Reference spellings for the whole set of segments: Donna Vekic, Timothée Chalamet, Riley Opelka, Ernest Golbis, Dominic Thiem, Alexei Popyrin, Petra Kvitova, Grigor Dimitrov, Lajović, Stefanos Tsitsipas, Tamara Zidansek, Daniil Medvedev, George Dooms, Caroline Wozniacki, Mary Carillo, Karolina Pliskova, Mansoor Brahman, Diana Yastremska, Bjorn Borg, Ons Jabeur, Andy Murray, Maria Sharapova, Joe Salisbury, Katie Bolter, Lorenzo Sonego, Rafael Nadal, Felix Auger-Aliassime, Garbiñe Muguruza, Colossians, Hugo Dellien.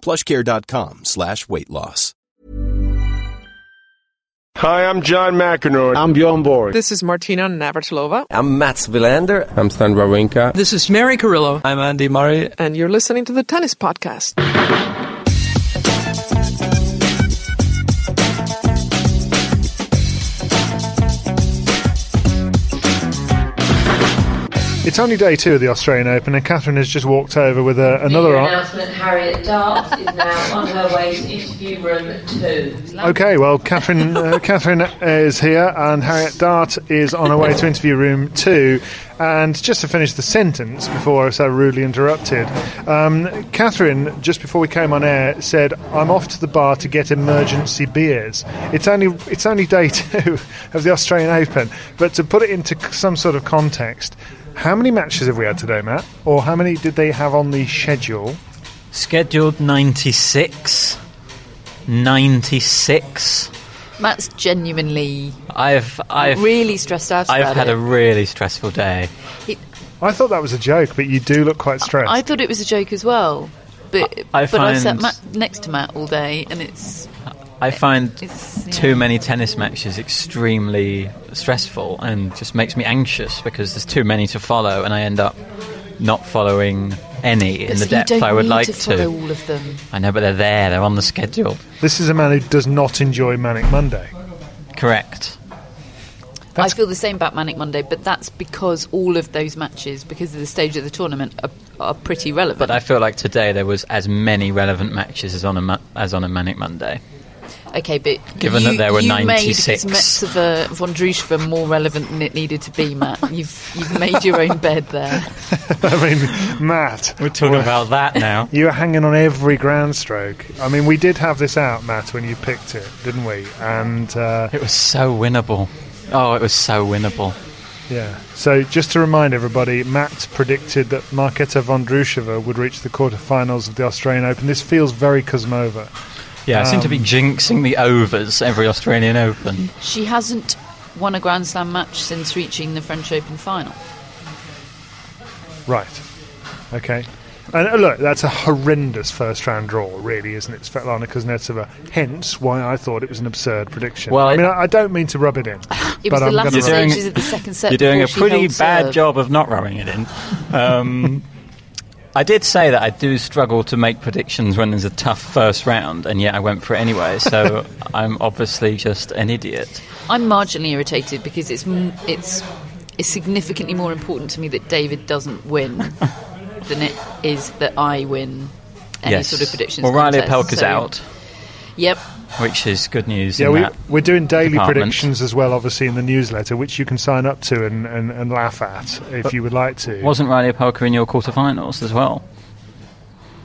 PlushCare.com/weight loss. Hi, I'm John McEnroe. I'm Bjorn Borg. This is Martina Navratilova. I'm Mats Wilander. I'm Stan Wawrinka. This is Mary Carillo. I'm Andy Murray. And you're listening to the Tennis Podcast. It's only day two of the Australian Open, and Catherine has just walked over with another announcement. Harriet Dart is now on her way to interview room 2. Okay, well, Catherine is here, and Harriet Dart is on her way to interview room 2. And just to finish the sentence before I was so rudely interrupted, Catherine, just before we came on air, said, "I'm off to the bar to get emergency beers." It's only day two of the Australian Open, but to put it into some sort of context, how many matches have we had today, Matt? Or how many did they have on the schedule? Scheduled 96. 96. Matt's genuinely I've really stressed out about it. I've had a really stressful day. I thought that was a joke, but you do look quite stressed. I thought it was a joke as well. But I've sat next to Matt all day, and I find too many tennis matches extremely stressful and just makes me anxious because there's too many to follow, and I end up not following any in the depth I would like to. You don't need to follow all of them. I know, but they're there. They're on the schedule. This is a man who does not enjoy Manic Monday. Correct. I feel the same about Manic Monday, but that's because all of those matches, because of the stage of the tournament, are pretty relevant. But I feel like today there was as many relevant matches as on a Manic Monday. Okay, but given that there were 96, you made Metsova Vondrusheva more relevant than it needed to be, Matt. You've made your own bed there. I mean, Matt, we're talking about that now. You were hanging on every ground stroke. I mean, we did have this out, Matt, when you picked it, didn't we? And it was so winnable. Oh, it was so winnable. Yeah. So just to remind everybody, Matt predicted that Marketa Vondrusheva would reach the quarterfinals of the Australian Open. This feels very Kozmova. Yeah, I seem to be jinxing the overs every Australian Open. She hasn't won a Grand Slam match since reaching the French Open final. Right. Okay. And look, that's a horrendous first-round draw, really, isn't it? Svetlana Kuznetsova. Hence why I thought it was an absurd prediction. Well, I don't mean to rub it in. It was the last stages of the second set. You're doing a pretty bad job of not rubbing it in. I did say that I do struggle to make predictions when there's a tough first round, and yet I went for it anyway, so I'm obviously just an idiot. I'm marginally irritated because it's significantly more important to me that David doesn't win than it is that I win any sort of predictions. Well, Riley Opelka's out. Yep. Which is good news. Yeah, we're doing daily predictions as well, obviously, in the newsletter, which you can sign up to and laugh at if you would like to. Wasn't Riley Opelka in your quarterfinals as well?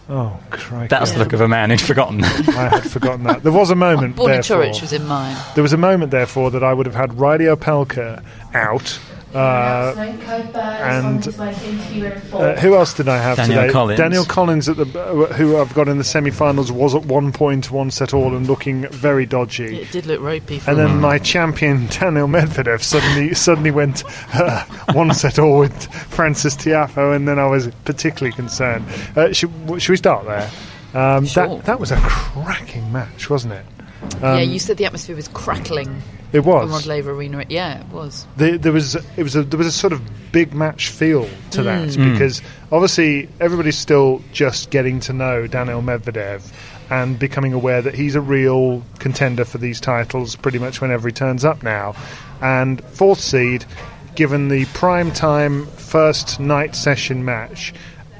Oh, crikey. That's the look of a man who'd forgotten that. I had forgotten that. There was a moment, therefore... Borna Choric was in mine. There was a moment, therefore, that I would have had Riley Opelka out... who else did I have today? Daniel Collins, who I've got in the semi-finals, was at 1 point, one set all, and looking very dodgy. It did look ropey. And then my champion Daniil Medvedev suddenly went one set all with Frances Tiafoe, and then I was particularly concerned. Should we start there? Sure. That was a cracking match, wasn't it? Yeah, you said the atmosphere was crackling. It was. The Rod Laver Arena. Yeah, it was. There was a sort of big match feel to that because obviously everybody's still just getting to know Daniil Medvedev. and becoming aware that he's a real contender for these titles pretty much whenever he turns up now. And fourth seed, given the prime time first night session match,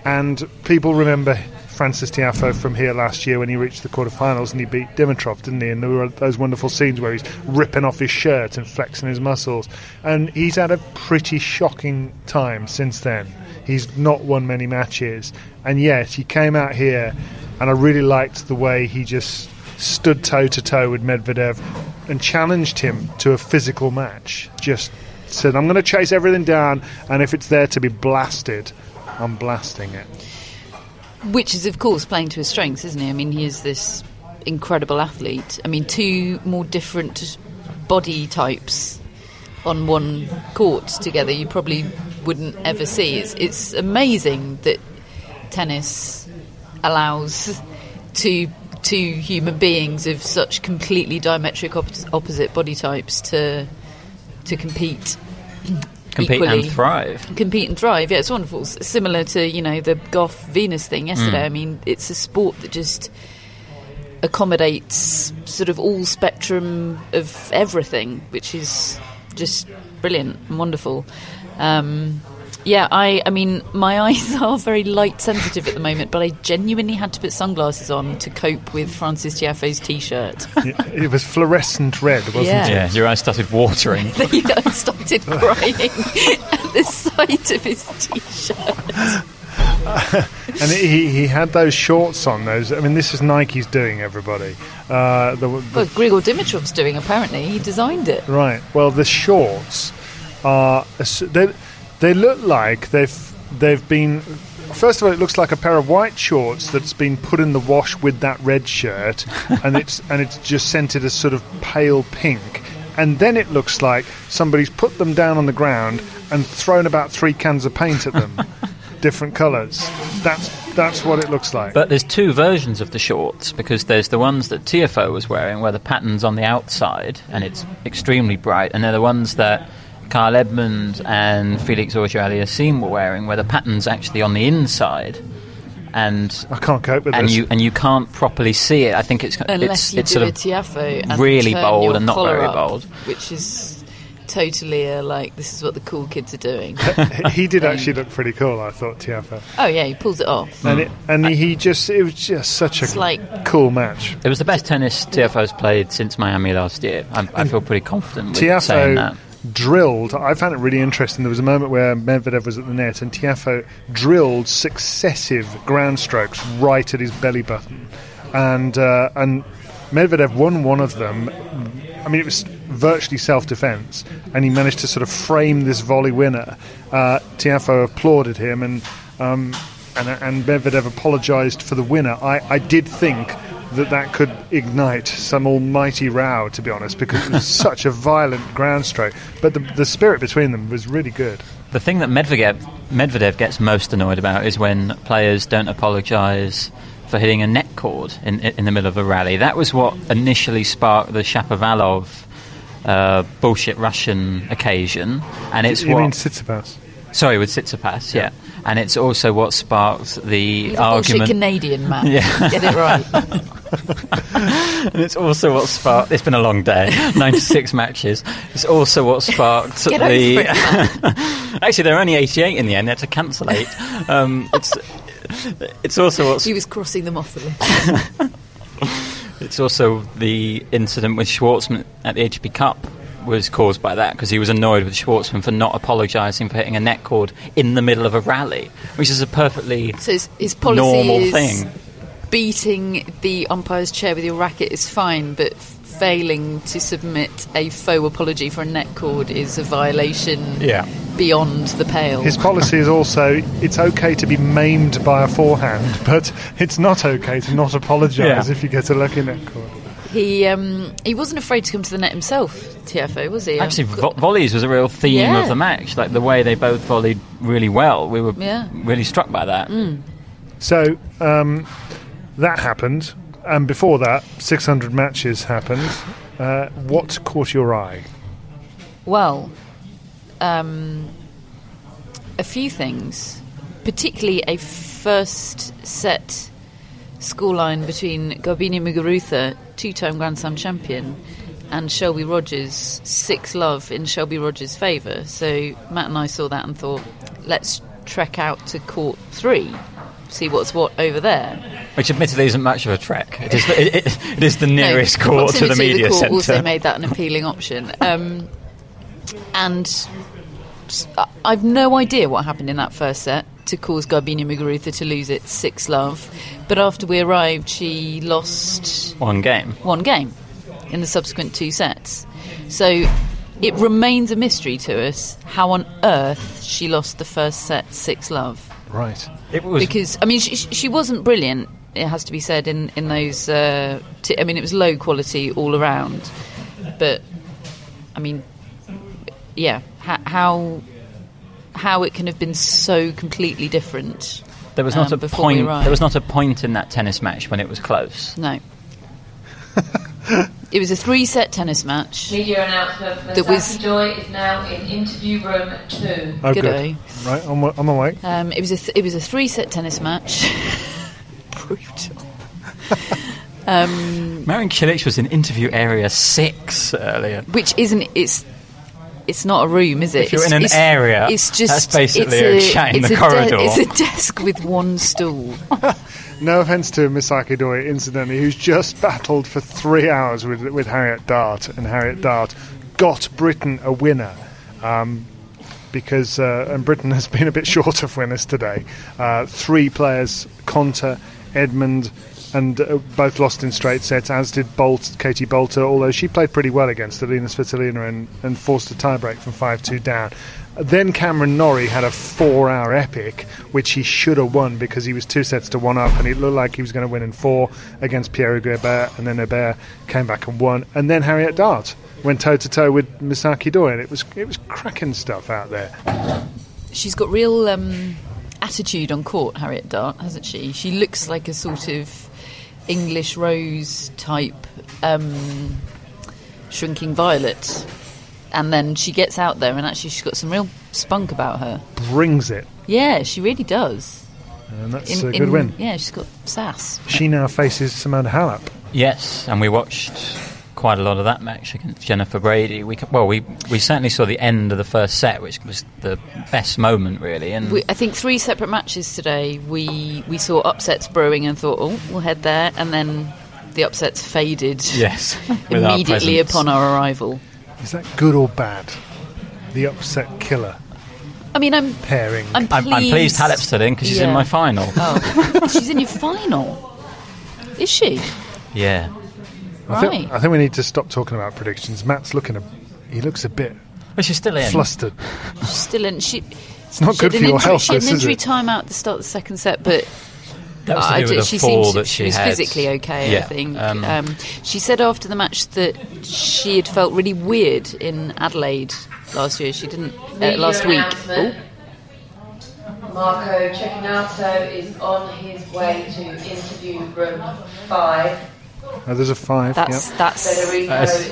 and people remember Frances Tiafoe from here last year when he reached the quarterfinals and he beat Dimitrov, didn't he? And there were those wonderful scenes where he's ripping off his shirt and flexing his muscles, and he's had a pretty shocking time since then. He's not won many matches, and yet he came out here, and I really liked the way he just stood toe to toe with Medvedev and challenged him to a physical match. Just said, I'm going to chase everything down, and if it's there to be blasted, I'm blasting it. Which is, of course, playing to his strengths, isn't he? I mean, he is this incredible athlete. I mean, two more different body types on one court together you probably wouldn't ever see. It's amazing that tennis allows two human beings of such completely diametric opposite body types to compete. Compete equally, and thrive. Compete and thrive, yeah, it's wonderful. It's similar to, you know, the Goff-Venus thing yesterday. I mean, it's a sport that just accommodates sort of all spectrum of everything, which is just brilliant and wonderful. I mean, my eyes are very light sensitive at the moment, but I genuinely had to put sunglasses on to cope with Frances Tiafoe's T-shirt. It was fluorescent red, wasn't it? Yeah, your eyes started watering. I started crying at the sight of his T-shirt. And he had those shorts on. I mean, this is Nike's doing, everybody. Well, Grigor Dimitrov's doing, apparently. He designed it. Right. Well, the shorts are... They look like they've been... First of all, it looks like a pair of white shorts that's been put in the wash with that red shirt, and it's just scented as sort of pale pink. And then it looks like somebody's put them down on the ground and thrown about 3 cans of paint at them, different colours. That's what it looks like. But there's two versions of the shorts, because there's the ones that Tiafoe was wearing, where the pattern's on the outside, and it's extremely bright, and they're the ones that Kyle Edmund and Felix Auger-Aliassime were wearing, where the pattern's actually on the inside, and I can't cope with this. And you can't properly see it. I think it's really bold and not very bold, which is totally this is what the cool kids are doing. He did actually look pretty cool, I thought, Tiafoe. Oh yeah, he pulls it off, it was just such a cool match. It was the best tennis Tiafoe's played since Miami last year. I feel pretty confident with Tiafoe saying that. Drilled. I found it really interesting. There was a moment where Medvedev was at the net and Tiafoe drilled successive ground strokes right at his belly button, and Medvedev won one of them. I mean, it was virtually self-defense, and he managed to sort of frame this volley winner. Tiafoe applauded him, and Medvedev apologized for the winner. I did think that could ignite some almighty row, to be honest, because it was such a violent ground stroke. But the spirit between them was really good. The thing that Medvedev gets most annoyed about is when players don't apologise for hitting a net cord in the middle of a rally. That was what initially sparked the Shapovalov bullshit Russian occasion. And it's you mean Tsitsipas? Sorry, with Tsitsipas, yeah. And it's also what sparked the argument... Bullshit Canadian man. Yeah. Get it right. And it's also what sparked... It's been a long day. 96 matches. It's also what sparked actually, there are only 88 in the end. They had to cancel 8. It's also what... He was crossing them off the list. It's also the incident with Schwartzman at the ATP Cup was caused by that, because he was annoyed with Schwartzman for not apologising for hitting a net cord in the middle of a rally, which is a perfectly his normal thing. Beating the umpire's chair with your racket is fine, but failing to submit a faux apology for a net cord is a violation beyond the pale. His policy is also, it's okay to be maimed by a forehand, but it's not okay to not apologise if you get a lucky net cord. He wasn't afraid to come to the net himself, Tiafoe, was he? Actually, volleys was a real theme of the match. Like, the way they both volleyed really well. We were really struck by that. Mm. So, that happened. And before that, 600 matches happened. What caught your eye? Well, a few things. Particularly a first set scoreline between Garbiñe Muguruza, two-time Grand Slam champion, and Shelby Rogers, 6-love in Shelby Rogers' favour. So Matt and I saw that and thought, let's trek out to court 3, see what's what over there. Which admittedly isn't much of a trek. It is the nearest court to the media centre. The court also made that an appealing option. And I've no idea what happened in that first set to cause Garbiñe Muguruza to lose it 6-love. But after we arrived, she lost... One game in the subsequent two sets. So it remains a mystery to us how on earth she lost the first set 6-love. Right. It was because, I mean, she wasn't brilliant, it has to be said, in those... it was low quality all around. But, I mean... Yeah, how it can have been so completely different. There was not a point. There was not a point in that tennis match when it was close. No, it was a 3-set tennis match. Media announcement: Misaki Doi is now in interview room 2. Oh, good. Right, I'm awake. It was a 3-set tennis match. Brutal. Marin Cilic was in interview area 6 earlier, which isn't. It's not a room, is it? If you're in an area, it's just, that's basically a chat in the corridor. It's a desk with one stool. No offence to Misaki Doi, incidentally, who's just battled for 3 hours with Harriet Dart, and Harriet Dart got Britain a winner because and Britain has been a bit short of winners today. 3 players, Konta, Edmund, and both lost in straight sets, as did Katie Bolter, although she played pretty well against Elena Svitolina and forced a tiebreak from 5-2 down. Then Cameron Norrie had a 4-hour epic, which he should have won because he was 2 sets to 1 up, and it looked like he was going to win in 4 against Pierre Hugerbert, and then Hugerbert came back and won. And then Harriet Dart went toe-to-toe with Misaki Doi, and it was cracking stuff out there. She's got real attitude on court, Harriet Dart, hasn't she? She looks like a sort of... English Rose type Shrinking Violet, and then she gets out there and actually she's got some real spunk about her. Brings it. Yeah, she really does. And that's a good win. Yeah, she's got sass. She now faces Simona Halep. Yes, and we watched quite a lot of that match against Jennifer Brady. We certainly saw the end of the first set, which was the best moment, really. And I think 3 separate matches today. We saw upsets brewing and thought, oh, we'll head there, and then the upsets faded. Yes, immediately upon our arrival. Is that good or bad? The upset killer. I mean, I'm pairing. I'm pleased Halep's still in because she's in my final. Oh, she's in your final. Is she? Yeah. I think we need to stop talking about predictions. Matt's looks a bit... But she's still in. Flustered. She's still in. It's not good for your health, is it? She had an injury timeout at the start of the second set, but... That was to do with the fall that she had. She was physically okay, yeah, I think. She said after the match that she had felt really weird in Adelaide last year. She didn't... last week. Oh. Marco Cecchinato is on his way to interview room 5... Oh, there's a 5. That's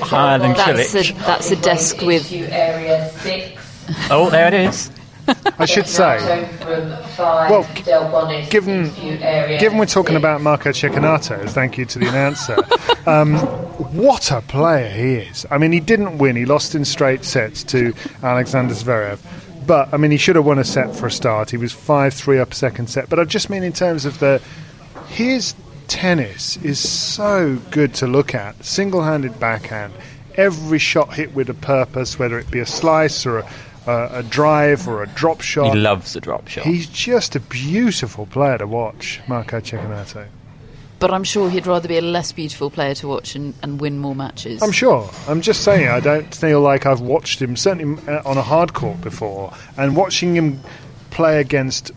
higher than Cilic. That's a desk with area 6. Oh, there it is. I should say. Well, given we're talking about Marco Cecchinato, thank you to the announcer. What a player he is! I mean, he didn't win. He lost in straight sets to Alexander Zverev. But I mean, he should have won a set for a start. He was 5-3 up second set. But I just mean in terms of his tennis is so good to look at. Single-handed backhand, every shot hit with a purpose, whether it be a slice or a drive or a drop shot. He loves a drop shot. He's just a beautiful player to watch, Marco Cecchinato. But I'm sure he'd rather be a less beautiful player to watch and win more matches. I'm sure. I'm just saying, I don't feel like I've watched him, certainly on a hard court before, and watching him play against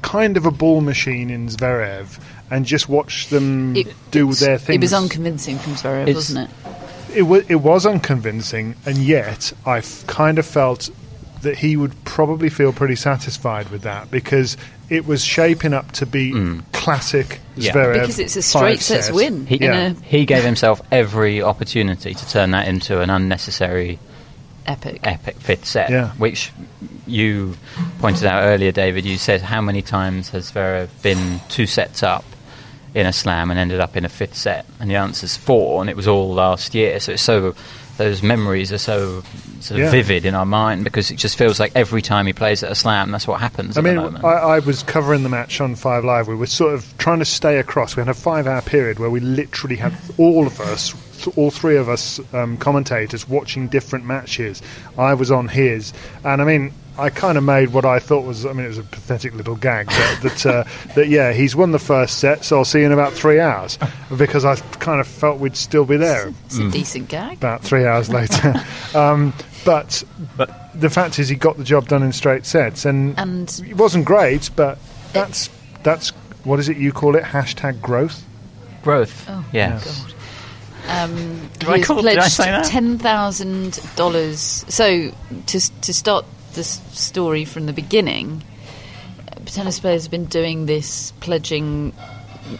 kind of a ball machine in Zverev and just watch them do their thing. It was unconvincing from Zverev, wasn't it? It was unconvincing, and yet I kind of felt that he would probably feel pretty satisfied with that because it was shaping up to be classic Zverev. Because it's a straight sets win. He gave himself every opportunity to turn that into an unnecessary epic 5th set, which you pointed out earlier, David. You said how many times has Zverev been 2 sets up in a slam and ended up in a fifth set, and the answer's 4, and it was all last year. So it's so, those memories are so vivid in our mind, because it just feels like every time he plays at a slam, that's what happens. I mean, the moment. I was covering the match on 5 Live. We were sort of trying to stay across. We had a 5-hour period where we literally had all of us, all three of us commentators, watching different matches. I was on his, and I mean, I kind of made what I thought was, I mean, it was a pathetic little gag, but that he's won the first set, so I'll see you in about 3 hours, because I kind of felt we'd still be there. It's a decent gag. About 3 hours later. But the fact is, he got the job done in straight sets, and it wasn't great, but that's what is it you call it? Hashtag growth? Growth, oh, yes. God. He's pledged $10,000. So, to start the story from the beginning, tennis players have been doing this, pledging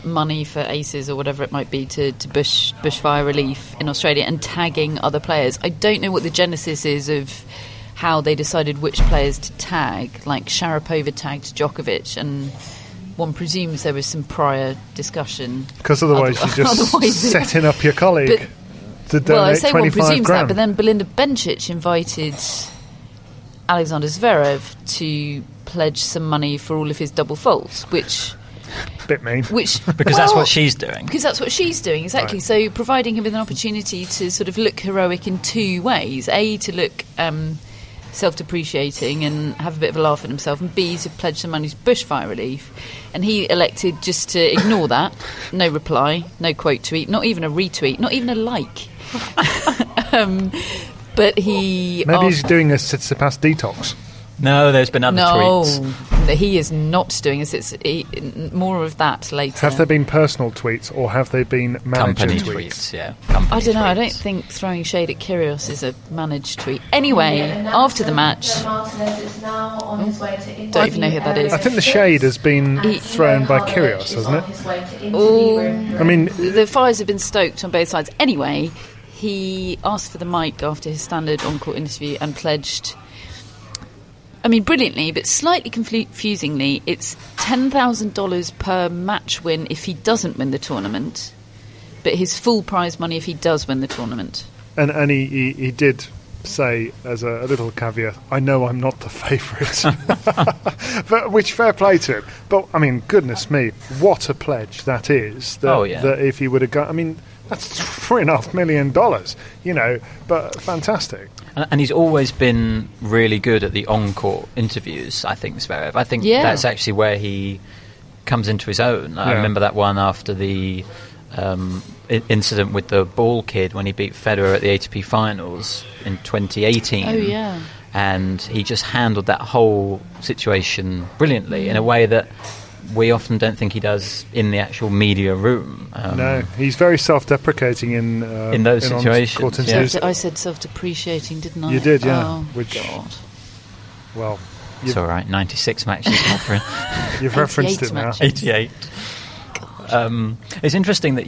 money for ACES or whatever it might be to bushfire relief in Australia, and tagging other players. I don't know what the genesis is of how they decided which players to tag. Like, Sharapova tagged Djokovic, and one presumes there was some prior discussion. Because otherwise you're just setting up your colleague to donate. Well, I say one presumes that, but then Belinda Bencic invited Alexander Zverev to pledge some money for all of his double faults, which... bit mean. Which, because that's what she's doing. Because that's what she's doing, exactly. Right. So providing him with an opportunity to sort of look heroic in two ways. A, to look self-depreciating and have a bit of a laugh at himself, and B, to pledge some money to bushfire relief. And he elected just to ignore that. No reply, no quote tweet, not even a retweet, not even a like. But he... Maybe he's doing a Tsitsipas detox. No, there's been other tweets. No, he is not doing this. More of that later. Have there been personal tweets, or have they been manager tweets? Company I don't know. Tweets. I don't think throwing shade at Kyrgios is a managed tweet. Anyway, after the match... Is now on his way to don't even know who that is. I think the shade has been thrown by Kyrgios, hasn't it? I mean, the fires have been stoked on both sides. Anyway, he asked for the mic after his standard on-court interview and pledged... I mean, brilliantly, but slightly confusingly, it's $10,000 per match win if he doesn't win the tournament, but his full prize money if he does win the tournament. And he did say, as a little caveat, I know I'm not the favourite. But which, fair play to him. But, I mean, goodness me, what a pledge that is. That if he would have got... I mean... That's $3.5 million, but fantastic. And he's always been really good at the on-court interviews, I think, Zverev. I think that's actually where he comes into his own. I remember that one after the incident with the ball kid when he beat Federer at the ATP Finals in 2018. Oh, yeah. And he just handled that whole situation brilliantly in a way that... we often don't think he does in the actual media room. No, he's very self-deprecating in those situations. I said self-depreciating, didn't I? You did, yeah. Oh, which, God. Well, it's all right. 96 matches. You've referenced it now. Matches. 88. God. It's interesting that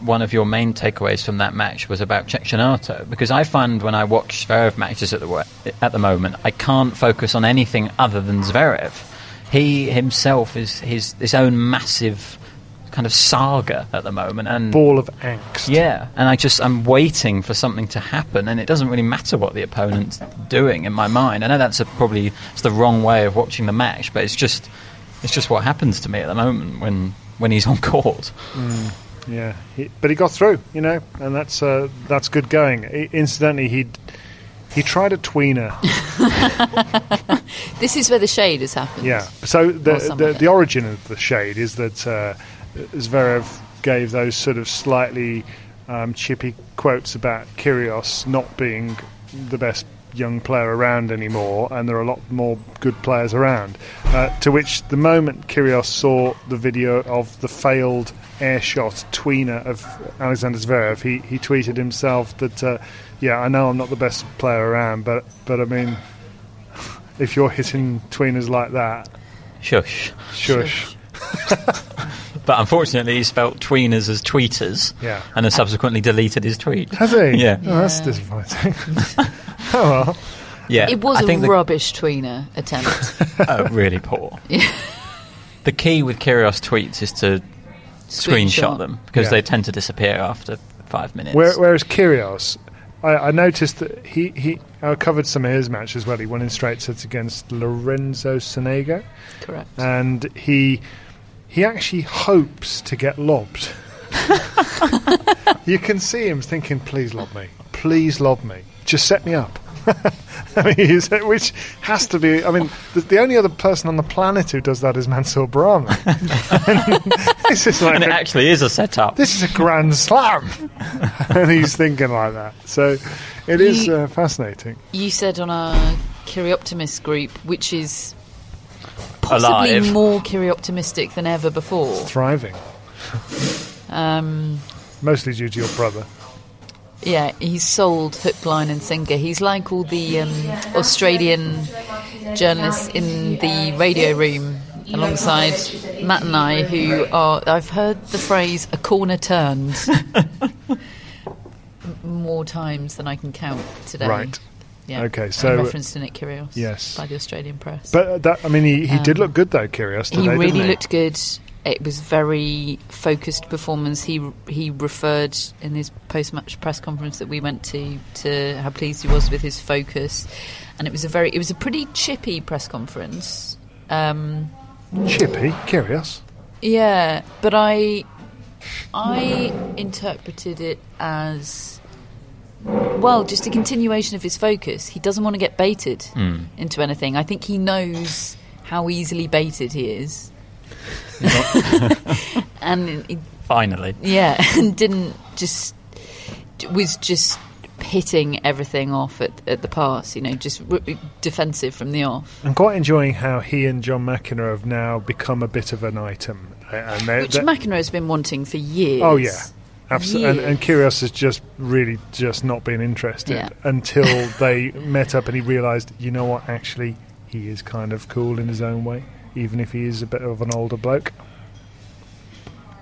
one of your main takeaways from that match was about Cecchinato, because I find when I watch Zverev matches at the moment, I can't focus on anything other than Zverev. He himself is his own massive kind of saga at the moment, and ball of angst. Yeah, and I'm waiting for something to happen, and it doesn't really matter what the opponent's doing in my mind. I know that's it's the wrong way of watching the match, but it's just what happens to me at the moment when he's on court. Mm. Yeah, but he got through, and that's good going. Incidentally, he tried a tweener. This is where the shade has happened. Yeah. So the origin of the shade is that Zverev gave those sort of slightly chippy quotes about Kyrgios not being the best young player around anymore, and there are a lot more good players around. To which the moment Kyrgios saw the video of the failed air shot tweener of Alexander Zverev, he tweeted himself that... I know I'm not the best player around, but I mean, if you're hitting tweeners like that... Shush. But unfortunately, he spelt tweeners as tweeters, and has subsequently deleted his tweet. Has he? Yeah. Oh, that's disappointing. Oh, well. Yeah. It was a rubbish tweener attempt. Oh, really poor. Yeah. The key with Kyrgios tweets is to screenshot them because they tend to disappear after 5 minutes. Whereas Kyrgios, I noticed that I covered some of his match as well. He won in straight sets against Lorenzo Sonego. Correct. And he actually hopes to get lobbed. You can see him thinking, please lob me. Please lob me. Just set me up. I mean, which has to be... I mean, the only other person on the planet who does that is Mansoor Brahman. And it actually is a setup. This is a grand slam. And he's thinking like that. So it is fascinating. You said on our Kyrioptimist group, which is possibly more Kyrioptimistic than ever before. Thriving. Mostly due to your brother. Yeah, he's sold hook, line and sinker. He's like all the Australian journalists in the radio room alongside Matt and I, who are, I've heard the phrase, a corner turned more times than I can count today. Right. Yeah. Okay, so in reference to Nick Kyrgios, yes, by the Australian press. But that, I mean, he did look good though, Kyrgios, today, didn't he? He really looked good. It was very focused performance. He referred in his post-match press conference that we went to how pleased he was with his focus, and it was a pretty chippy press conference. Chippy, Kyrgios. Yeah, but I interpreted it as, well, just a continuation of his focus. He doesn't want to get baited into anything. I think he knows how easily baited he is. And he, finally, yeah, and was just hitting everything off at the pass, you know, just defensive from the off. I'm quite enjoying how he and John McEnroe have now become a bit of an item, and which McEnroe's been wanting for years. Oh yeah, absolutely. And Kyrgios has just really just not been interested until they met up, and he realised, you know what, actually, he is kind of cool in his own way. Even if he is a bit of an older bloke.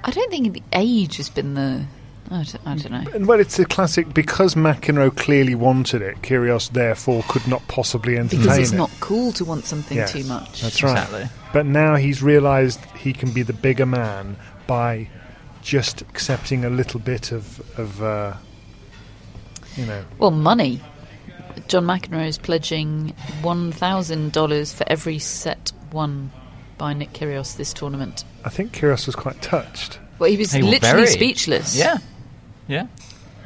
I don't think the age has been the... I don't know. Well, it's a classic, because McEnroe clearly wanted it, Kyrgios therefore could not possibly entertain it. Because it's not cool to want something too much. That's right. Exactly. But now he's realised he can be the bigger man by just accepting a little bit of you know... Well, money. John McEnroe is pledging $1,000 for every set won by Nick Kyrgios this tournament. I think Kyrgios was quite touched. Well, he was literally speechless. Yeah.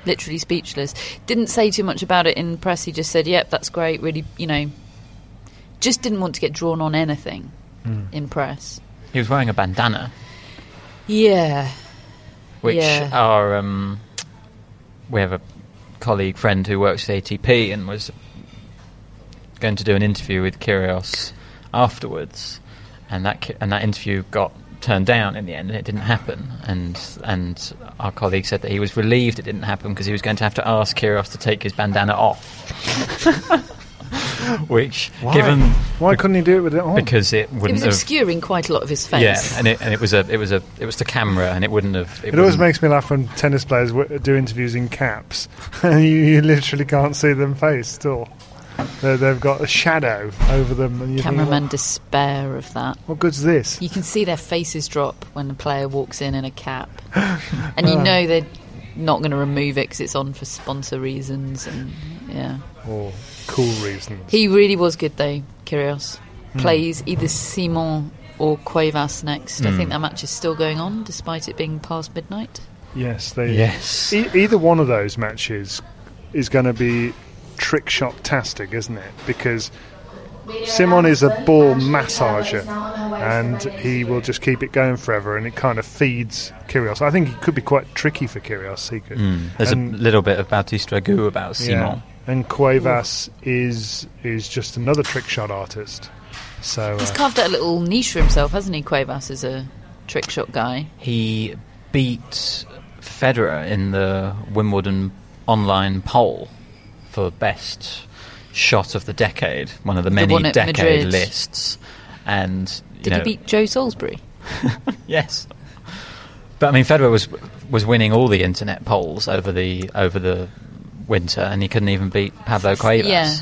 Literally speechless. Didn't say too much about it in press. He just said, "Yep, that's great." Really, you know, just didn't want to get drawn on anything in press. He was wearing a bandana. Yeah. We have a colleague friend who works at ATP and was going to do an interview with Kyrgios afterwards, and that interview got turned down in the end, and it didn't happen, and our colleague said that he was relieved it didn't happen because he was going to have to ask Kyrgios to take his bandana off. Which, why couldn't he do it with it on? Because it wouldn't. It was obscuring quite a lot of his face. Yeah, and it was the camera, and it wouldn't have. It always makes me laugh when tennis players do interviews in caps, and you literally can't see them face at all. They've got a shadow over them. And cameramen despair of that. What good's this? You can see their faces drop when the player walks in a cap. And you know they're not going to remove it because it's on for sponsor reasons. And or cool reasons. He really was good, though, Kyrgios. Plays either Simon or Cuevas next. I think that match is still going on, despite it being past midnight. Yes, either one of those matches is going to be... trick shot tastic, isn't it? Because Simon is a ball massager and he will just keep it going forever, and it kind of feeds Kyrgios. I think it could be quite tricky for Kyrgios. He could. There's a little bit of Bautista Agut about Simon. Yeah. And Cuevas is just another trick shot artist. So he's carved out a little niche for himself, hasn't he? Cuevas is a trick shot guy. He beat Federer in the Wimbledon online poll for best shot of the decade, one of the many decade Madrid lists. And did he beat Joe Salisbury? Yes, but I mean, Federer was winning all the internet polls over the winter, and he couldn't even beat Pablo Cuevas. Yeah,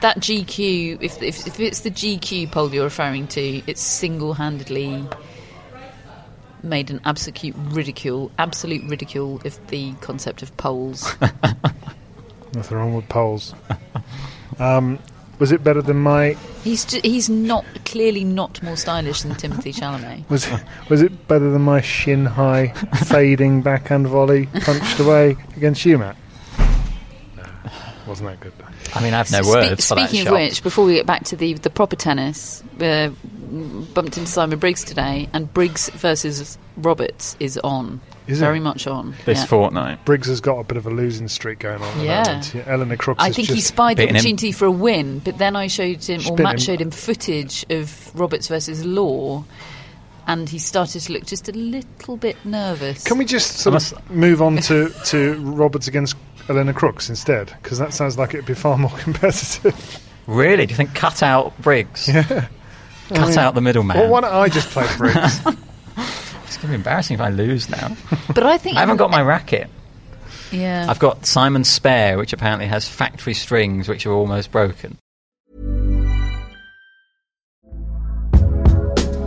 that GQ. If it's the GQ poll you're referring to, it's single handedly made an absolute ridicule of the concept of poles. Nothing wrong with poles. Was it better than my... He's not, clearly not more stylish than Timothée Chalamet. Was it better than my shin-high fading backhand volley punched away against you, Matt? No, wasn't that good. I mean, I have no words for that shot. Speaking of which, before we get back to the proper tennis, bumped into Simon Briggs today, and Briggs versus Roberts is on. Is very it? Much on this fortnight. Briggs has got a bit of a losing streak going on. Yeah, Eleanor Crooks. I think he spied the opportunity for a win, but then I showed him, or Matt showed him, footage of Roberts versus Law, and he started to look just a little bit nervous. Can we just sort of move on to Roberts against Eleanor Crooks instead? Because that sounds like it'd be far more competitive. Really? Do you think cut out Briggs? Yeah. Cut out the middleman. Well, why don't I just play Briggs? It's going to be embarrassing if I lose now. But I think I haven't got my racket. Yeah. I've got Simon's Spare, which apparently has factory strings which are almost broken.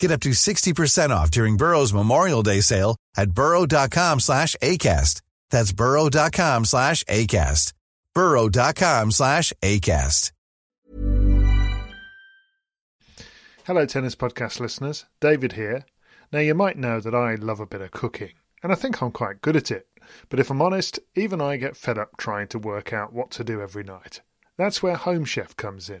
Get up to 60% off during Burrow's Memorial Day sale at burrow.com/ACAST. That's burrow.com/ACAST. burrow.com/ACAST. Hello, Tennis Podcast listeners. David here. Now, you might know that I love a bit of cooking, and I think I'm quite good at it. But if I'm honest, even I get fed up trying to work out what to do every night. That's where Home Chef comes in.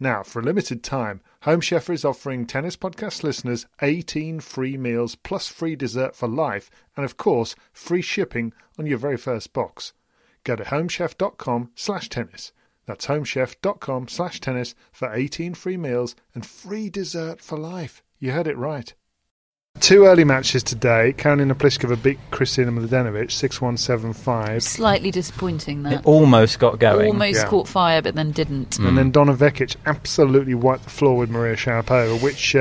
Now, for a limited time, Home Chef is offering Tennis Podcast listeners 18 free meals plus free dessert for life and, of course, free shipping on your very first box. Go to homechef.com/tennis. That's homechef.com/tennis for 18 free meals and free dessert for life. You heard it right. Two early matches today. Karolina Pliskova beat Kristina Mladenovic 6-1, 7-5. Slightly disappointing, that. It almost got going. Almost caught fire, but then didn't. And then Donna Vekic absolutely wiped the floor with Maria Sharapova, which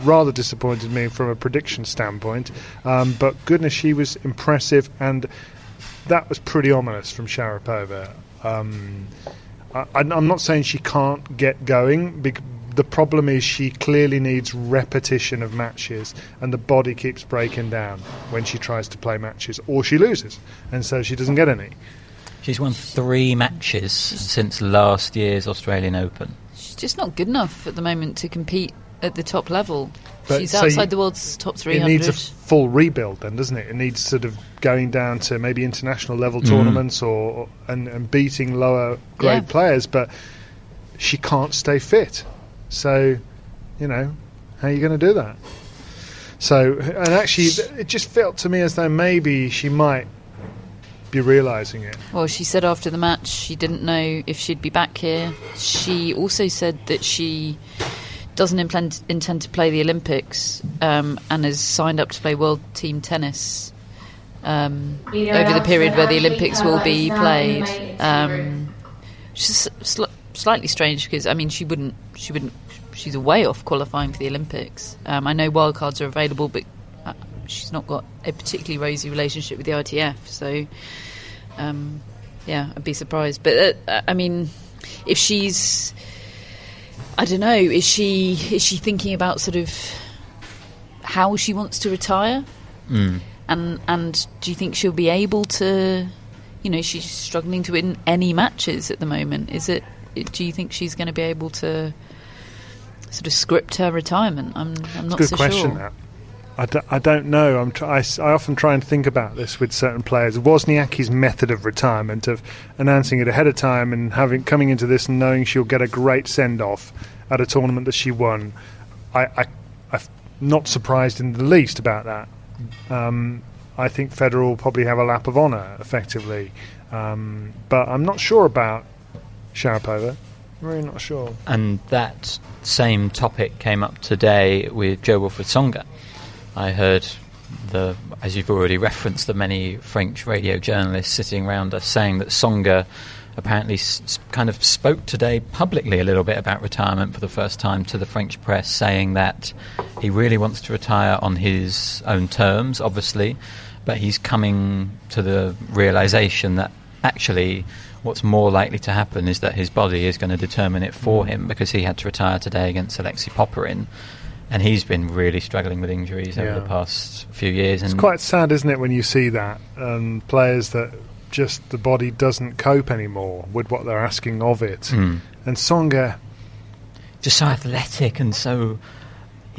rather disappointed me from a prediction standpoint. But goodness, she was impressive, and that was pretty ominous from Sharapova. I'm not saying she can't get going, because the problem is she clearly needs repetition of matches, and the body keeps breaking down when she tries to play matches, or she loses, and so she doesn't get any. She's won 3 matches since last year's Australian Open. She's just not good enough at the moment to compete at the top level. But she's outside the world's top 300. It needs a full rebuild then, doesn't it? It needs sort of going down to maybe international level tournaments and beating lower grade players, but she can't stay fit. So, you know, how are you going to do that? So, and actually, it just felt to me as though maybe she might be realising it. Well, she said after the match she didn't know if she'd be back here. She also said that she doesn't intend to play the Olympics and has signed up to play world team tennis over the period where the Olympics will be played. She's slightly strange because, I mean, she's a way off qualifying for the Olympics. I know wildcards are available, but she's not got a particularly rosy relationship with the ITF, so I'd be surprised. But I mean, if she's, I don't know, is she thinking about sort of how she wants to retire? Mm. And do you think she'll be able to, you know, she's struggling to win any matches at the moment. Do you think she's going to be able to sort of script her retirement? I'm not so sure. Good question, that. I don't know. I often try and think about this with certain players. Wozniacki's method of retirement, of announcing it ahead of time and coming into this and knowing she'll get a great send-off at a tournament that she won, I'm not surprised in the least about that. I think Federer will probably have a lap of honour, effectively. But I'm not sure about Sharapova. I'm really not sure. And that same topic came up today with Jo-Wilfried Tsonga. I heard, as you've already referenced, the many French radio journalists sitting around us saying that Tsonga apparently kind of spoke today publicly a little bit about retirement for the first time to the French press, saying that he really wants to retire on his own terms, obviously, but he's coming to the realisation that actually what's more likely to happen is that his body is going to determine it for him, because he had to retire today against Alexei Popyrin. And he's been really struggling with injuries over the past few years. And it's quite sad, isn't it, when you see that players that just the body doesn't cope anymore with what they're asking of it. Mm. And Tsonga, just so athletic and so,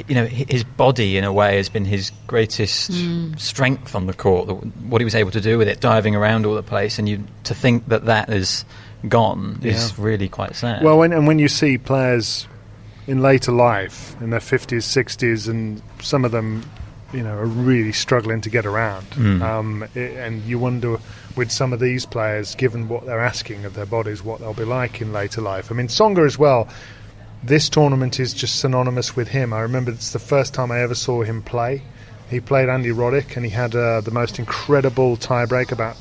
you know, his body in a way has been his greatest strength on the court. What he was able to do with it, diving around all the place, and to think that is gone is really quite sad. Well, when you see players in later life, in their 50s, 60s, and some of them, you know, are really struggling to get around. Mm. And you wonder, with some of these players, given what they're asking of their bodies, what they'll be like in later life. I mean, Tsonga as well, this tournament is just synonymous with him. I remember it's the first time I ever saw him play. He played Andy Roddick, and he had the most incredible tiebreak, about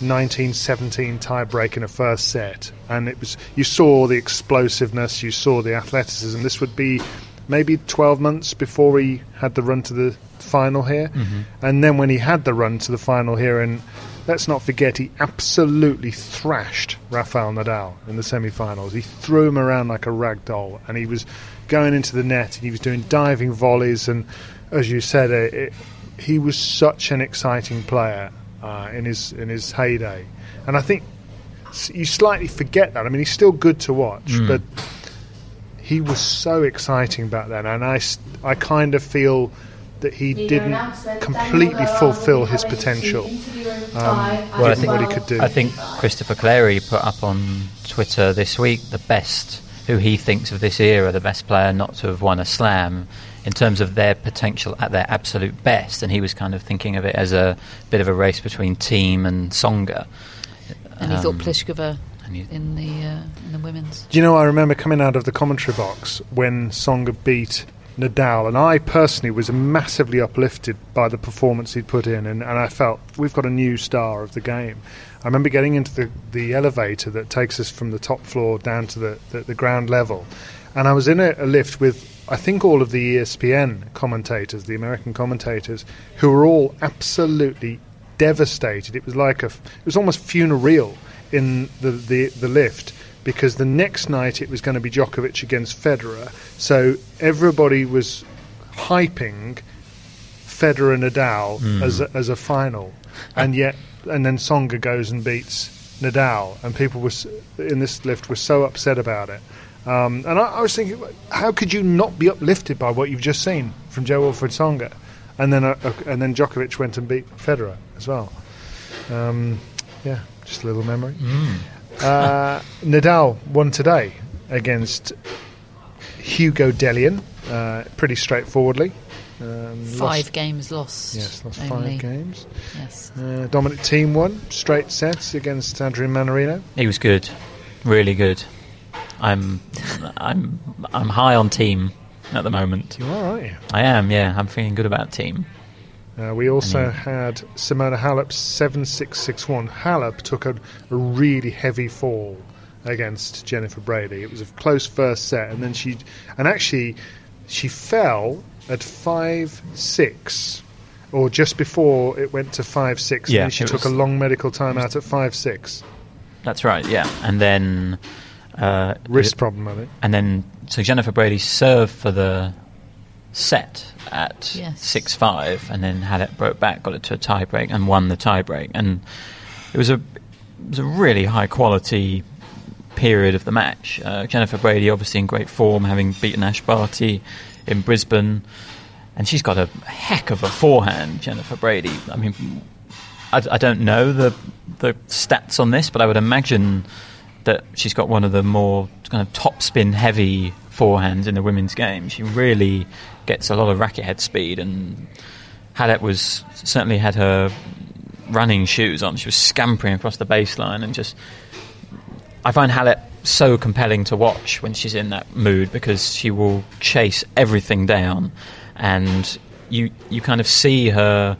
19-17 tie break in a first set, and it was, you saw the explosiveness, you saw the athleticism. This would be maybe 12 months before he had the run to the final here, and then when he had the run to the final here, and let's not forget, he absolutely thrashed Rafael Nadal in the semi-finals. He threw him around like a rag doll, and he was going into the net, and he was doing diving volleys, and as you said, he was such an exciting player in his heyday, and I think you slightly forget that. I mean, he's still good to watch, but he was so exciting back then, and I kind of feel that he didn't completely fulfil his potential. Well, I think what he could do. I think Christopher Clary put up on Twitter this week who he thinks of this era, the best player not to have won a slam in terms of their potential at their absolute best, and he was kind of thinking of it as a bit of a race between Thiem and Tsonga. And he thought Pliskova in the women's. Do you know, I remember coming out of the commentary box when Tsonga beat Nadal, and I personally was massively uplifted by the performance he'd put in, and I felt, we've got a new star of the game. I remember getting into the elevator that takes us from the top floor down to the ground level, and I was in a lift with, I think, all of the ESPN commentators, the American commentators, who were all absolutely devastated. It was like it was almost funereal in the lift, because the next night it was going to be Djokovic against Federer, so everybody was hyping Federer and Nadal as a final, and then Tsonga goes and beats Nadal, and people in this lift were so upset about it. And I was thinking, how could you not be uplifted by what you've just seen from Jo-Wilfried Tsonga? And then Djokovic went and beat Federer as well. Just a little memory. Nadal won today against Hugo Dellien, pretty straightforwardly. 5 games lost. Yes, lost only 5 games. Yes. Dominic Thiem won straight sets against Andrei Manarino. He was good, really good. I'm high on Thiem at the moment. You are, aren't you? I am, yeah. I'm feeling good about Thiem. We also had Simona Halep 7-6, 6-1. Halep took a really heavy fall against Jennifer Brady. It was a close first set, and then she fell at 5-6, or just before it went to 5-6. Yeah, and she took a long medical time out at 5-6. That's right, yeah. And then... wrist problem, I think. And then... So Jennifer Brady served for the set at 6-5, and then Halep broke back, got it to a tie break, and won the tie break. And it was a really high quality period of the match. Jennifer Brady, obviously in great form, having beaten Ash Barty in Brisbane, and she's got a heck of a forehand. Jennifer Brady. I mean, I don't know the stats on this, but I would imagine that she's got one of the more kind of topspin heavy forehands in the women's game. She really gets a lot of racket head speed, and Halep was certainly had her running shoes on. She was scampering across the baseline, and just I find Halep so compelling to watch when she's in that mood, because she will chase everything down, and you kind of see her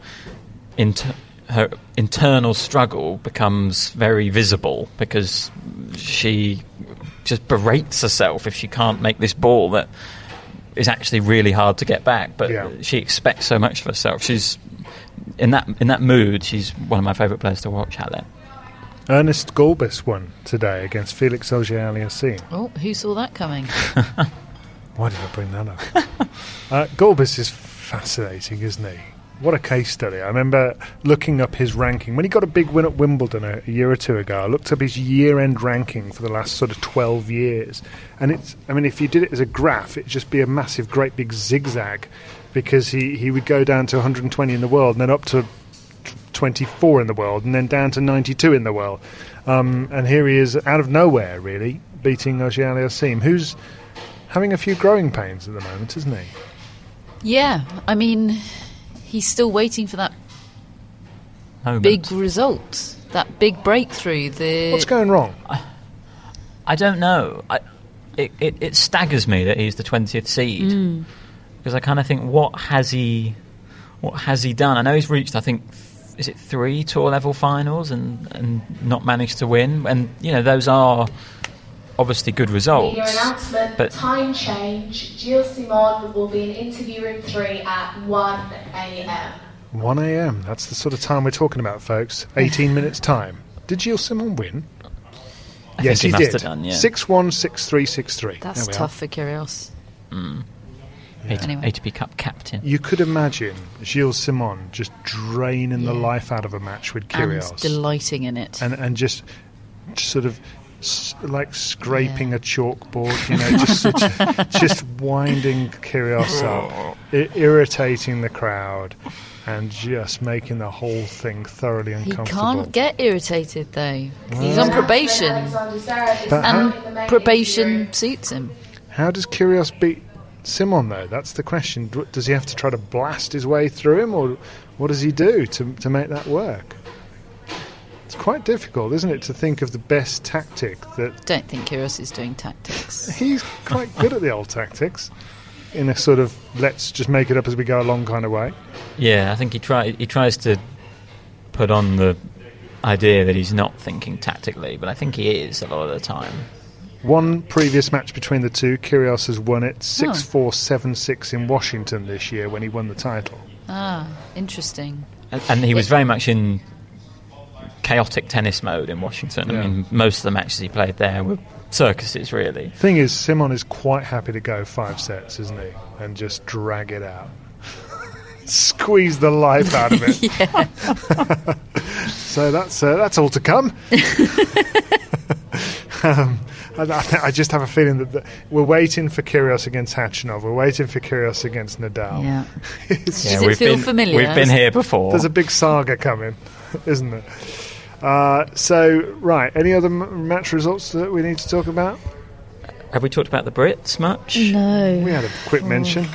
her internal struggle becomes very visible, because she just berates herself if she can't make this ball that is actually really hard to get back. But she expects so much of herself. She's in that mood. She's one of my favourite players to watch out there. Ernest Golbis won today against Felix Auger-Aliassime. Oh, who saw that coming? Why did I bring that up? Golbis is fascinating, isn't he? What a case study. I remember looking up his ranking. When he got a big win at Wimbledon a year or two ago, I looked up his year-end ranking for the last sort of 12 years. And it's, I mean, if you did it as a graph, it'd just be a massive, great big zigzag, because he would go down to 120 in the world, and then up to 24 in the world, and then down to 92 in the world. And here he is out of nowhere, really, beating Auger-Aliassime, who's having a few growing pains at the moment, isn't he? Yeah, I mean... He's still waiting for that big result, that big breakthrough. What's going wrong? I don't know. It staggers me that he's the 20th seed, because I kind of think, what has he done? I know he's reached, I think, is it 3 tour-level finals and not managed to win? And, you know, those are obviously good results. Your announcement, but time change. Gilles Simon will be in interview room 3 at 1 a.m. 1 a.m. That's the sort of time we're talking about, folks. 18 minutes time. Did Gilles Simon win? Yes, he did. 6-1, 6-3, 6-3. That's tough for Kyrgios. ATP Cup captain. You could imagine Gilles Simon just draining the life out of a match with Kyrgios, and delighting in it, and just sort of, like scraping a chalkboard, you know, just winding Kyrgios up, irritating the crowd, and just making the whole thing thoroughly uncomfortable. He can't get irritated, though. Well, he's on probation, and probation suits him. How does Kyrgios beat Simon, though? That's the question. Does he have to try to blast his way through him, or what does he do to make that work? It's quite difficult, isn't it, to think of the best tactic that... Don't think Kyrgios is doing tactics. He's quite good at the old tactics, in a sort of let's just make it up as we go along kind of way. Yeah, I think he tries to put on the idea that he's not thinking tactically, but I think he is a lot of the time. One previous match between the two, Kyrgios has won it 6-4, 7-6 in Washington this year when he won the title. Ah, interesting. And he was very much in... chaotic tennis mode in Washington. I mean, most of the matches he played there were circuses, really. Thing is, Simon is quite happy to go 5 sets, isn't he? And just drag it out. Squeeze the life out of it. So that's all to come. I just have a feeling that we're waiting for Kyrgios against Khachanov. We're waiting for Kyrgios against Nadal. Yeah. Does it feel familiar? We've been here before. There's a big saga coming, isn't it? Right, any other match results that we need to talk about? Have we talked about the Brits much? No. We had a quick mention.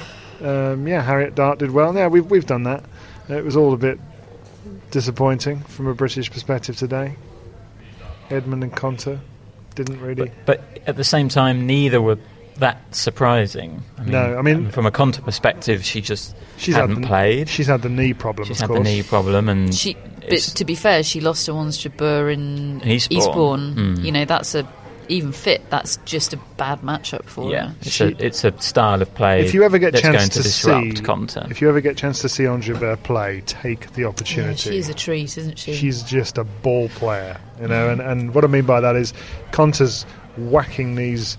Harriet Dart did well. Yeah, we've done that. It was all a bit disappointing from a British perspective today. Edmund and Konta didn't really... But at the same time, neither were that surprising. I mean, from a Konta perspective, she hadn't played. She's had the knee problem, and... But to be fair, she lost to Ons Jabeur in Eastbourne. You know, that's a even fit, that's just a bad matchup for them. It's a style of play. If you ever get chance to disrupt Konta, if you ever get chance to see Ons Jabeur play, take the opportunity. She's a treat, isn't she? She's just a ball player, you know. And what I mean by that is Konta's whacking these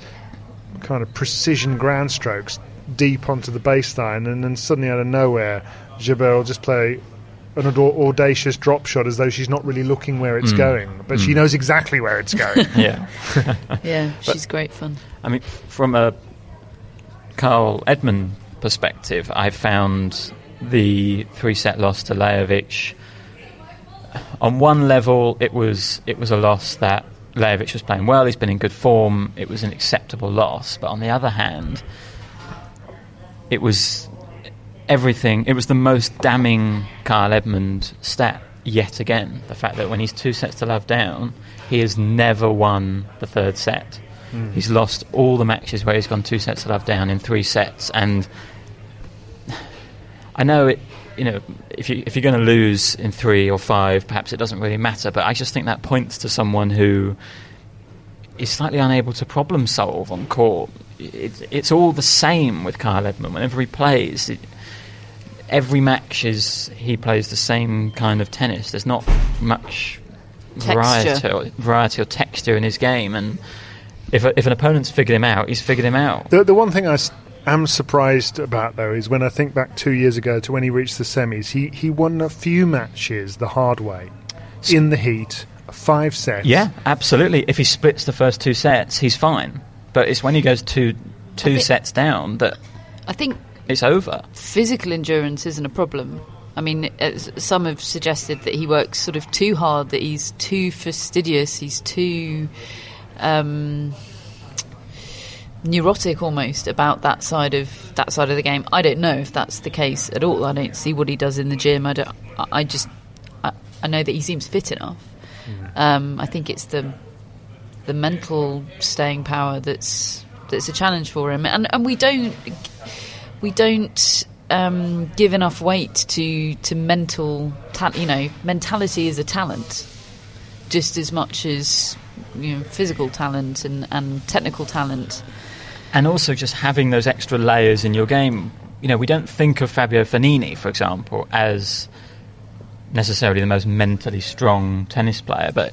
kind of precision ground strokes deep onto the baseline, and then suddenly out of nowhere, Jabeur will just play an audacious drop shot as though she's not really looking where it's going, but she knows exactly where it's going. She's great fun. I mean, from a Kyle Edmund perspective, I found the 3-set loss to Lajović, on one level it was a loss that Lajović was playing well, he's been in good form, it was an acceptable loss, but on the other hand it was everything. It was the most damning Kyle Edmund stat yet again. The fact that when he's 2 sets to love down, he has never won the 3rd set. He's lost all the matches where he's gone 2 sets to love down in 3 sets. And I know it. You know, if you're going to lose in 3 or 5, perhaps it doesn't really matter. But I just think that points to someone who is slightly unable to problem solve on court. It's all the same with Kyle Edmund. Whenever he plays, every match he plays the same kind of tennis. There's not much variety or texture in his game, and if an opponent's figured him out, he's figured him out. The one thing I am surprised about, though, is when I think back 2 years ago to when he reached the semis, he won a few matches the hard way, in the heat, 5 sets. Yeah, absolutely. If he splits the first 2 sets, he's fine. But it's when he goes two sets down that I think it's over. Physical endurance isn't a problem. I mean, some have suggested that he works sort of too hard, that he's too fastidious, he's too neurotic almost about that side of the game. I don't know if that's the case at all. I don't see what he does in the gym. I know that he seems fit enough. I think it's the mental staying power that's a challenge for him, and we don't give enough weight to mental talent. You know, mentality is a talent just as much as, you know, physical talent and technical talent, and also just having those extra layers in your game. You know, we don't think of Fabio Fognini, for example, as necessarily the most mentally strong tennis player, but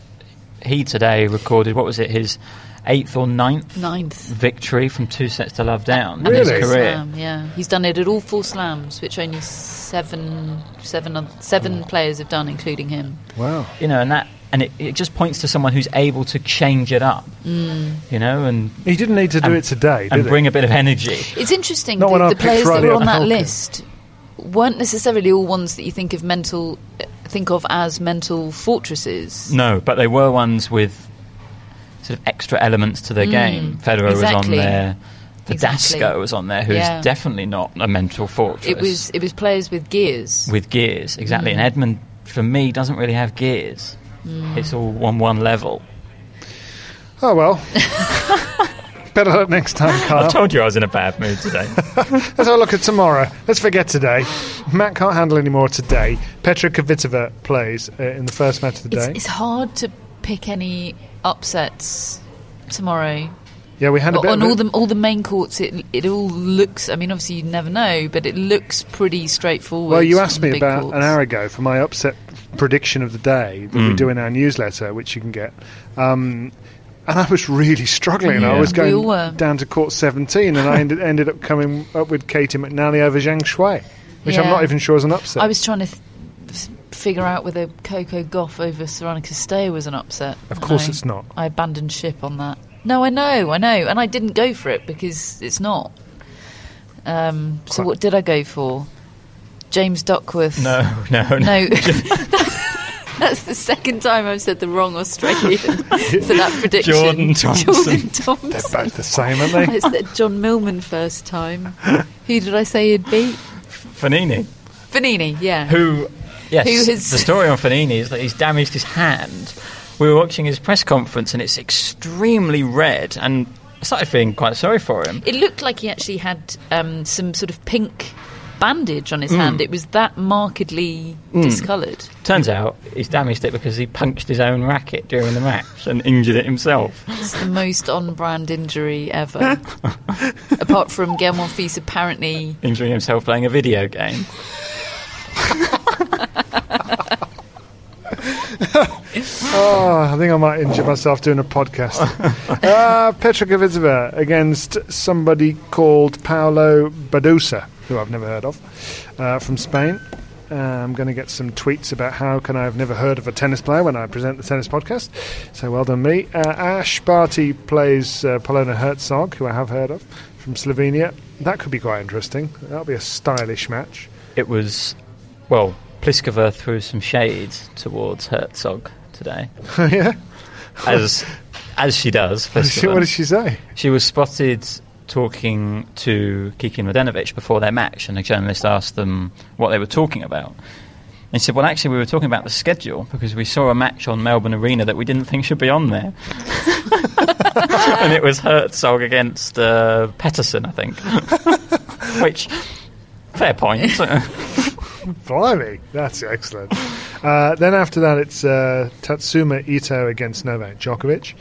he today recorded, what was it, his 8th or 9th victory from 2 sets to love down in his career. He's done it at all 4 slams, which only seven players have done, including him. Wow. You know, and it just points to someone who's able to change it up. You know, and he didn't need to do it today, did he? Bring a bit of energy. It's interesting. The players that were on that list weren't necessarily all ones that you think of as mental fortresses. No, but they were ones with sort of extra elements to their game. Federer was on there. Verdasco was on there, who is definitely not a mental fortress. It was players with gears. With gears, exactly. And Edmund, for me, doesn't really have gears. It's all on one level. Oh, well. Better luck next time, Kyle. I told you I was in a bad mood today. Let's have a look at tomorrow. Let's forget today. Matt can't handle any more today. Petra Kvitova plays in the first match of the day. It's hard to pick any upsets tomorrow. Yeah, we had a bit on all the main courts. It all looks. I mean, obviously you never know, but it looks pretty straightforward. Well, you asked me about an hour ago for my upset prediction of the day that we do in our newsletter, which you can get. And I was really struggling. Yeah. I was going down to court 17, and I ended up coming up with Katie McNally over Zhang Shui, which I'm not even sure is an upset. I was trying to figure out whether Coco Gauff over Sorana Castell was an upset. Of course it's not. I abandoned ship on that. No, I know. And I didn't go for it because it's not. So what did I go for? James Duckworth. No. That's the second time I've said the wrong Australian for that prediction. Jordan Thompson. They're both the same, aren't they? I said John Millman first time. Who did I say he'd beat? Fognini, yeah. The story on Fognini is that he's damaged his hand. We were watching his press conference and it's extremely red, and I started feeling quite sorry for him. It looked like he actually had some sort of pink bandage on his hand. It was that markedly discoloured. Turns out he's damaged it because he punched his own racket during the match and injured it himself. It's the most on-brand injury ever. Apart from Gael Monfils apparently injuring himself playing a video game. Oh, I think I might injure myself doing a podcast. Petra Kvitova against somebody called Paulo Badosa, who I've never heard of, from Spain. I'm going to get some tweets about how can I have never heard of a tennis player when I present the tennis podcast. So well done me. Ash Barty plays Polona Herzog, who I have heard of, from Slovenia. That could be quite interesting. That'll be a stylish match. It was, well, Pliskova threw some shade towards Herzog today. Oh, yeah? As she does. What did she say? She was spotted talking to Kikin Mladenovic before their match, and a journalist asked them what they were talking about. And she said, well, actually, we were talking about the schedule because we saw a match on Melbourne Arena that we didn't think should be on there. And it was Herzog against Pettersson, I think. Which, fair point. Blimey, that's excellent. Then after that, it's Tatsuma Ito against Novak Djokovic.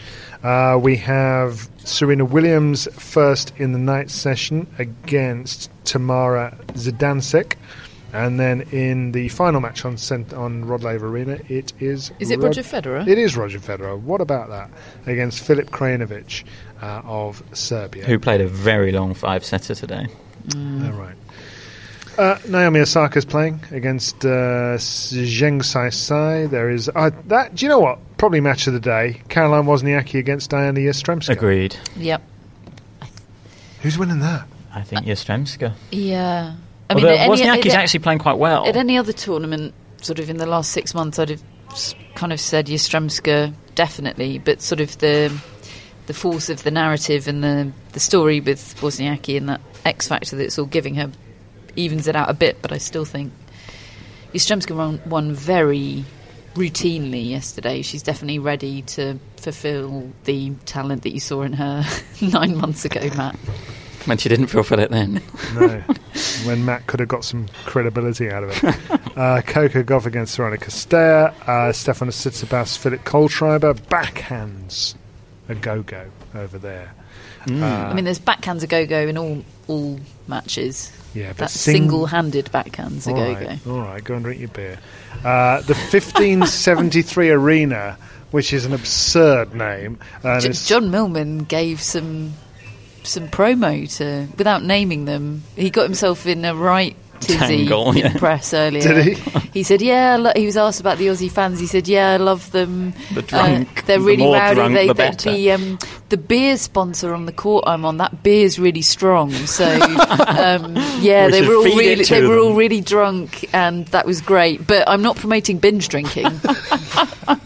We have Serena Williams first in the night session against Tamara Zidansek. And then in the final match on Rod Laver Arena, it is... Is it Roger Federer? It is Roger Federer. What about that? Against Filip Krajinovic of Serbia. Who played a very long five-setter today. All right. Naomi Osaka's playing against Zheng Saisai. There is that. Do you know what? Probably match of the day. Caroline Wozniacki against Diana Yastremska. Agreed. Yep. Who's winning that? I think Yastremska. Yeah. I mean, Wozniacki's actually playing quite well. At any other tournament, sort of in the last 6 months, I'd have kind of said Yastremska definitely, but sort of the force of the narrative and the story with Wozniacki and that X factor that it's all giving her evens it out a bit, but I still think Yastremska won very routinely yesterday. She's definitely ready to fulfil the talent that you saw in her 9 months ago, Matt. And she didn't fulfil it then. No, when Matt could have got some credibility out of it. Coco Gauff against Sorana Costea, Stefanos Tsitsipas, Philip Kohlschreiber, backhands a go-go over there. I mean, there's backhands a go-go in all matches. Yeah, but that's single-handed backhands a go-go. All right, go and drink your beer. The 1573 Arena, which is an absurd name. John Millman gave some promo to, without naming them. He got himself in a right tizzy in the press earlier. Did he? He said, he was asked about the Aussie fans. He said, I love them. The drunk. They're really rowdy. The beer sponsor on the court I'm on, that beer's really strong. So, they were all really drunk, and that was great. But I'm not promoting binge drinking. I've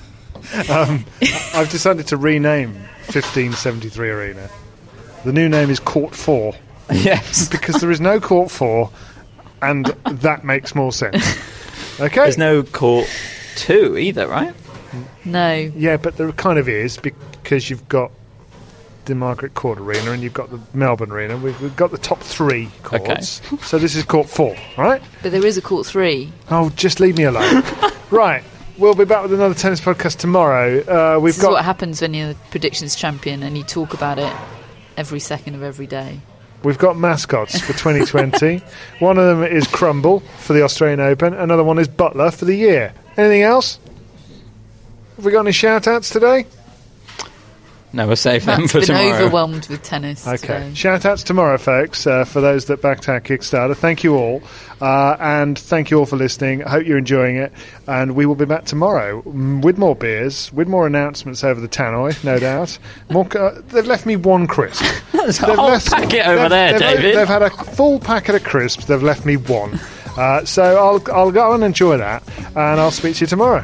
decided to rename 1573 Arena. The new name is Court 4. Yes. Because there is no Court 4, and that makes more sense. Okay. There's no Court 2 either, right? No. Yeah, but there kind of is, because you've got the Margaret Court Arena and you've got the Melbourne Arena. We've got the top 3 courts. Okay. So this is Court 4, right? But there is a Court 3. Oh, just leave me alone. Right. We'll be back with another tennis podcast tomorrow. This is what happens when you're the predictions champion and you talk about it every second of every day. We've got mascots for 2020. One of them is Crumble for the Australian Open. Another one is Butler for the year. Anything else? Have we got any shout-outs today? No, we're safe then for tomorrow. Matt's been overwhelmed with tennis. Okay. Today. Shout-outs tomorrow, folks, for those that backed our Kickstarter. Thank you all. And thank you all for listening. I hope you're enjoying it. And we will be back tomorrow with more beers, with more announcements over the tannoy, no doubt. They've left me one crisp. There's a whole packet over there, David. They've had a full packet of crisps. They've left me one. So I'll go and enjoy that, and I'll speak to you tomorrow.